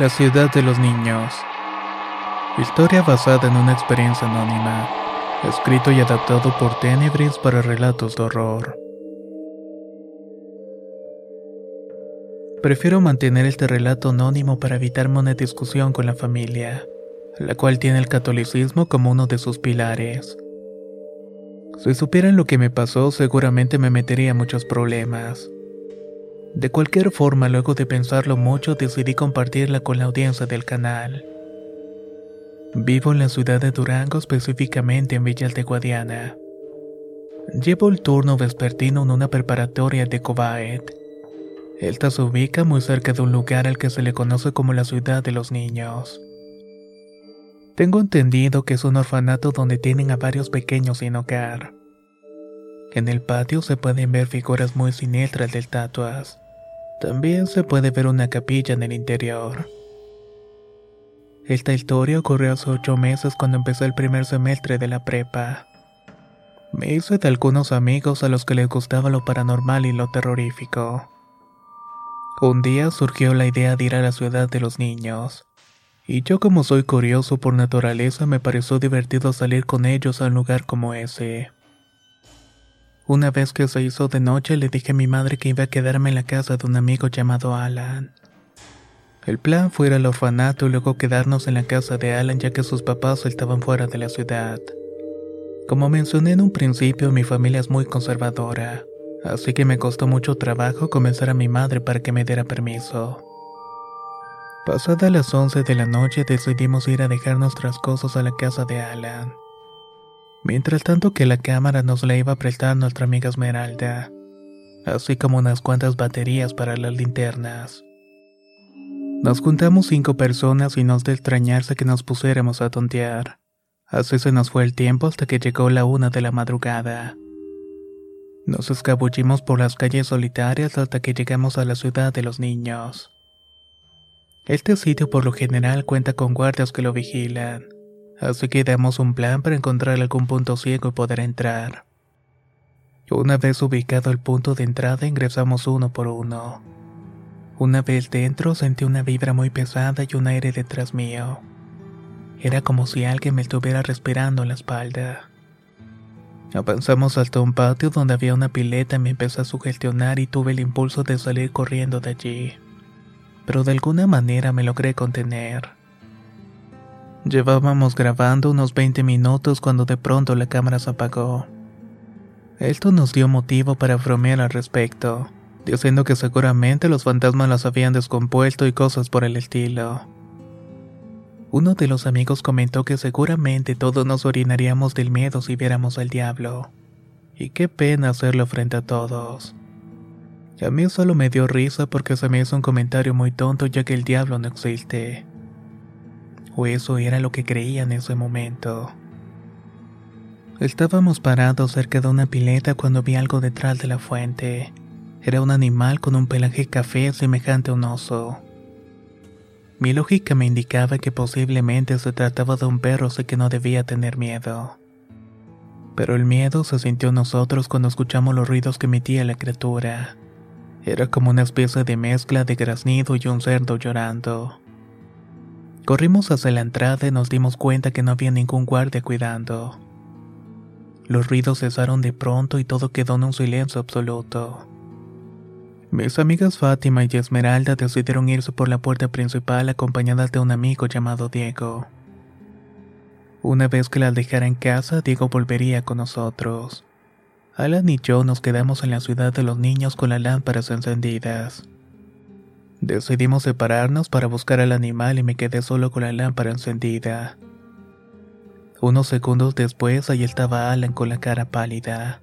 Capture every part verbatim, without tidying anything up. La ciudad de los niños. Historia basada en una experiencia anónima. Escrito y adaptado por Tenebris para relatos de horror. Prefiero mantener este relato anónimo para evitarme una discusión con la familia, la cual tiene el catolicismo como uno de sus pilares. Si supieran lo que me pasó, seguramente me metería en muchos problemas. De cualquier forma, luego de pensarlo mucho, decidí compartirla con la audiencia del canal. Vivo en la ciudad de Durango, específicamente en Villas de Guadiana. Llevo el turno vespertino en una preparatoria de COBAED. Esta se ubica muy cerca de un lugar al que se le conoce como la ciudad de los niños. Tengo entendido que es un orfanato donde tienen a varios pequeños sin hogar. En el patio se pueden ver figuras muy siniestras de estatuas. También se puede ver una capilla en el interior. Esta historia ocurrió hace ocho meses cuando empecé el primer semestre de la prepa. Me hice de algunos amigos a los que les gustaba lo paranormal y lo terrorífico. Un día surgió la idea de ir a la ciudad de los niños. Y yo, como soy curioso por naturaleza, me pareció divertido salir con ellos a un lugar como ese. Una vez que se hizo de noche, le dije a mi madre que iba a quedarme en la casa de un amigo llamado Alan. El plan fue ir al orfanato y luego quedarnos en la casa de Alan, ya que sus papás estaban fuera de la ciudad. Como mencioné en un principio, mi familia es muy conservadora, así que me costó mucho trabajo convencer a mi madre para que me diera permiso. Pasadas las once de la noche, decidimos ir a dejar nuestras cosas a la casa de Alan. Mientras tanto que la cámara nos la iba a prestar nuestra amiga Esmeralda, así como unas cuantas baterías para las linternas. Nos juntamos cinco personas y no es de extrañarse que nos pusiéramos a tontear. Así se nos fue el tiempo hasta que llegó la una de la madrugada. Nos escabullimos por las calles solitarias hasta que llegamos a la ciudad de los niños. Este sitio por lo general cuenta con guardias que lo vigilan. Así que damos un plan para encontrar algún punto ciego y poder entrar. Una vez ubicado el punto de entrada, ingresamos uno por uno. Una vez dentro, sentí una vibra muy pesada y un aire detrás mío. Era como si alguien me estuviera respirando en la espalda. Avanzamos hasta un patio donde había una pileta y me empezó a sugestionar y tuve el impulso de salir corriendo de allí. Pero de alguna manera me logré contener. Llevábamos grabando unos veinte minutos cuando de pronto la cámara se apagó. Esto nos dio motivo para bromear al respecto, diciendo que seguramente los fantasmas las habían descompuesto y cosas por el estilo. Uno de los amigos comentó que seguramente todos nos orinaríamos del miedo si viéramos al diablo. Y qué pena hacerlo frente a todos. A mí solo me dio risa porque se me hizo un comentario muy tonto ya que el diablo no existe. O eso era lo que creía en ese momento. Estábamos parados cerca de una pileta cuando vi algo detrás de la fuente. Era un animal con un pelaje café semejante a un oso. Mi lógica me indicaba que posiblemente se trataba de un perro, así que no debía tener miedo. Pero el miedo se sintió en nosotros cuando escuchamos los ruidos que emitía la criatura. Era como una especie de mezcla de graznido y un cerdo llorando. Corrimos hacia la entrada y nos dimos cuenta que no había ningún guardia cuidando. Los ruidos cesaron de pronto y todo quedó en un silencio absoluto. Mis amigas Fátima y Esmeralda decidieron irse por la puerta principal acompañadas de un amigo llamado Diego. Una vez que las dejara en casa, Diego volvería con nosotros. Alan y yo nos quedamos en la ciudad de los niños con las lámparas encendidas. Decidimos separarnos para buscar al animal y me quedé solo con la lámpara encendida. Unos segundos después, ahí estaba Alan con la cara pálida.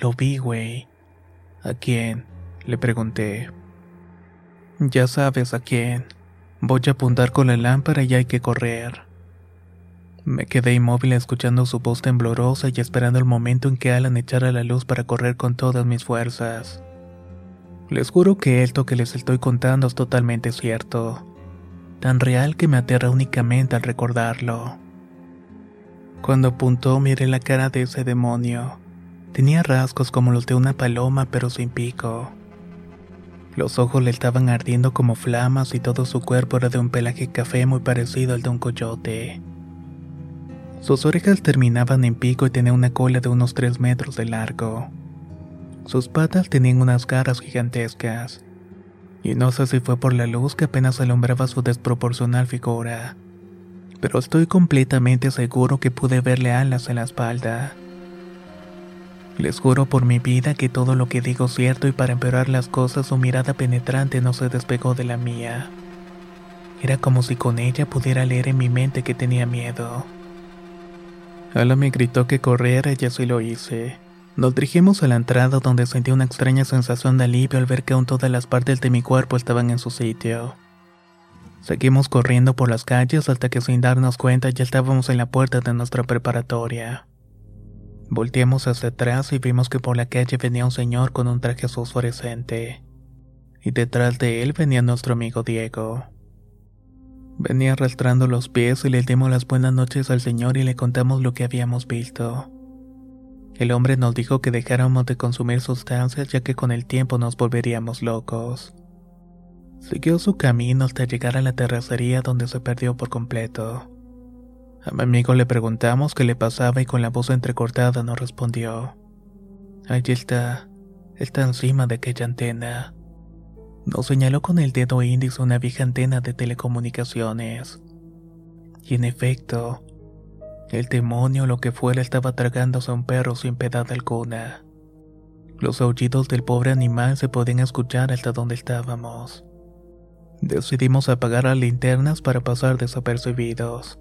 Lo vi, güey. ¿A quién? Le pregunté. Ya sabes a quién. Voy a apuntar con la lámpara y hay que correr. Me quedé inmóvil escuchando su voz temblorosa y esperando el momento en que Alan echara la luz para correr con todas mis fuerzas. Les juro que esto que les estoy contando es totalmente cierto, tan real que me aterra únicamente al recordarlo. Cuando apuntó miré la cara de ese demonio. Tenía rasgos como los de una paloma pero sin pico. Los ojos le estaban ardiendo como flamas y todo su cuerpo era de un pelaje café muy parecido al de un coyote. Sus orejas terminaban en pico y tenía una cola de unos tres metros de largo. Sus patas tenían unas garras gigantescas, y no sé si fue por la luz que apenas alumbraba su desproporcional figura, pero estoy completamente seguro que pude verle alas en la espalda. Les juro por mi vida que todo lo que digo es cierto y para empeorar las cosas su mirada penetrante no se despegó de la mía. Era como si con ella pudiera leer en mi mente que tenía miedo. Ala me gritó que corriera y así lo hice. Nos dirigimos a la entrada donde sentí una extraña sensación de alivio al ver que aún todas las partes de mi cuerpo estaban en su sitio. Seguimos corriendo por las calles hasta que sin darnos cuenta ya estábamos en la puerta de nuestra preparatoria. Volteamos hacia atrás y vimos que por la calle venía un señor con un traje fosforescente. Y detrás de él venía nuestro amigo Diego. Venía arrastrando los pies y le dimos las buenas noches al señor y le contamos lo que habíamos visto. El hombre nos dijo que dejáramos de consumir sustancias ya que con el tiempo nos volveríamos locos. Siguió su camino hasta llegar a la terracería donde se perdió por completo. A mi amigo le preguntamos qué le pasaba y con la voz entrecortada nos respondió. Allí está, está encima de aquella antena. Nos señaló con el dedo índice una vieja antena de telecomunicaciones. Y en efecto, el demonio o lo que fuera estaba tragándose a un perro sin piedad alguna. Los aullidos del pobre animal se podían escuchar hasta donde estábamos. Decidimos apagar las linternas para pasar desapercibidos.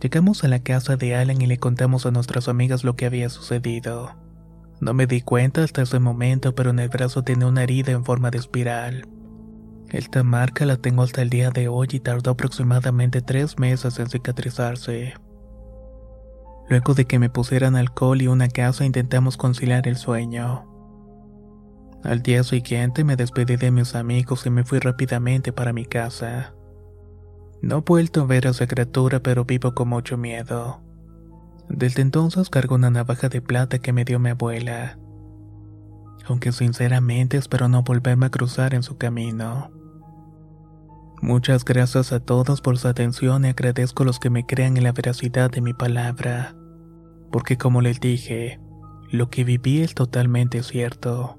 Llegamos a la casa de Alan y le contamos a nuestras amigas lo que había sucedido. No me di cuenta hasta ese momento, pero en el brazo tenía una herida en forma de espiral. Esta marca la tengo hasta el día de hoy y tardó aproximadamente tres meses en cicatrizarse. Luego de que me pusieran alcohol y una casa intentamos conciliar el sueño. Al día siguiente me despedí de mis amigos y me fui rápidamente para mi casa. No he vuelto a ver a esa criatura pero vivo con mucho miedo. Desde entonces cargo una navaja de plata que me dio mi abuela. Aunque sinceramente espero no volverme a cruzar en su camino. Muchas gracias a todos por su atención y agradezco a los que me crean en la veracidad de mi palabra, porque como les dije, lo que viví es totalmente cierto.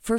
For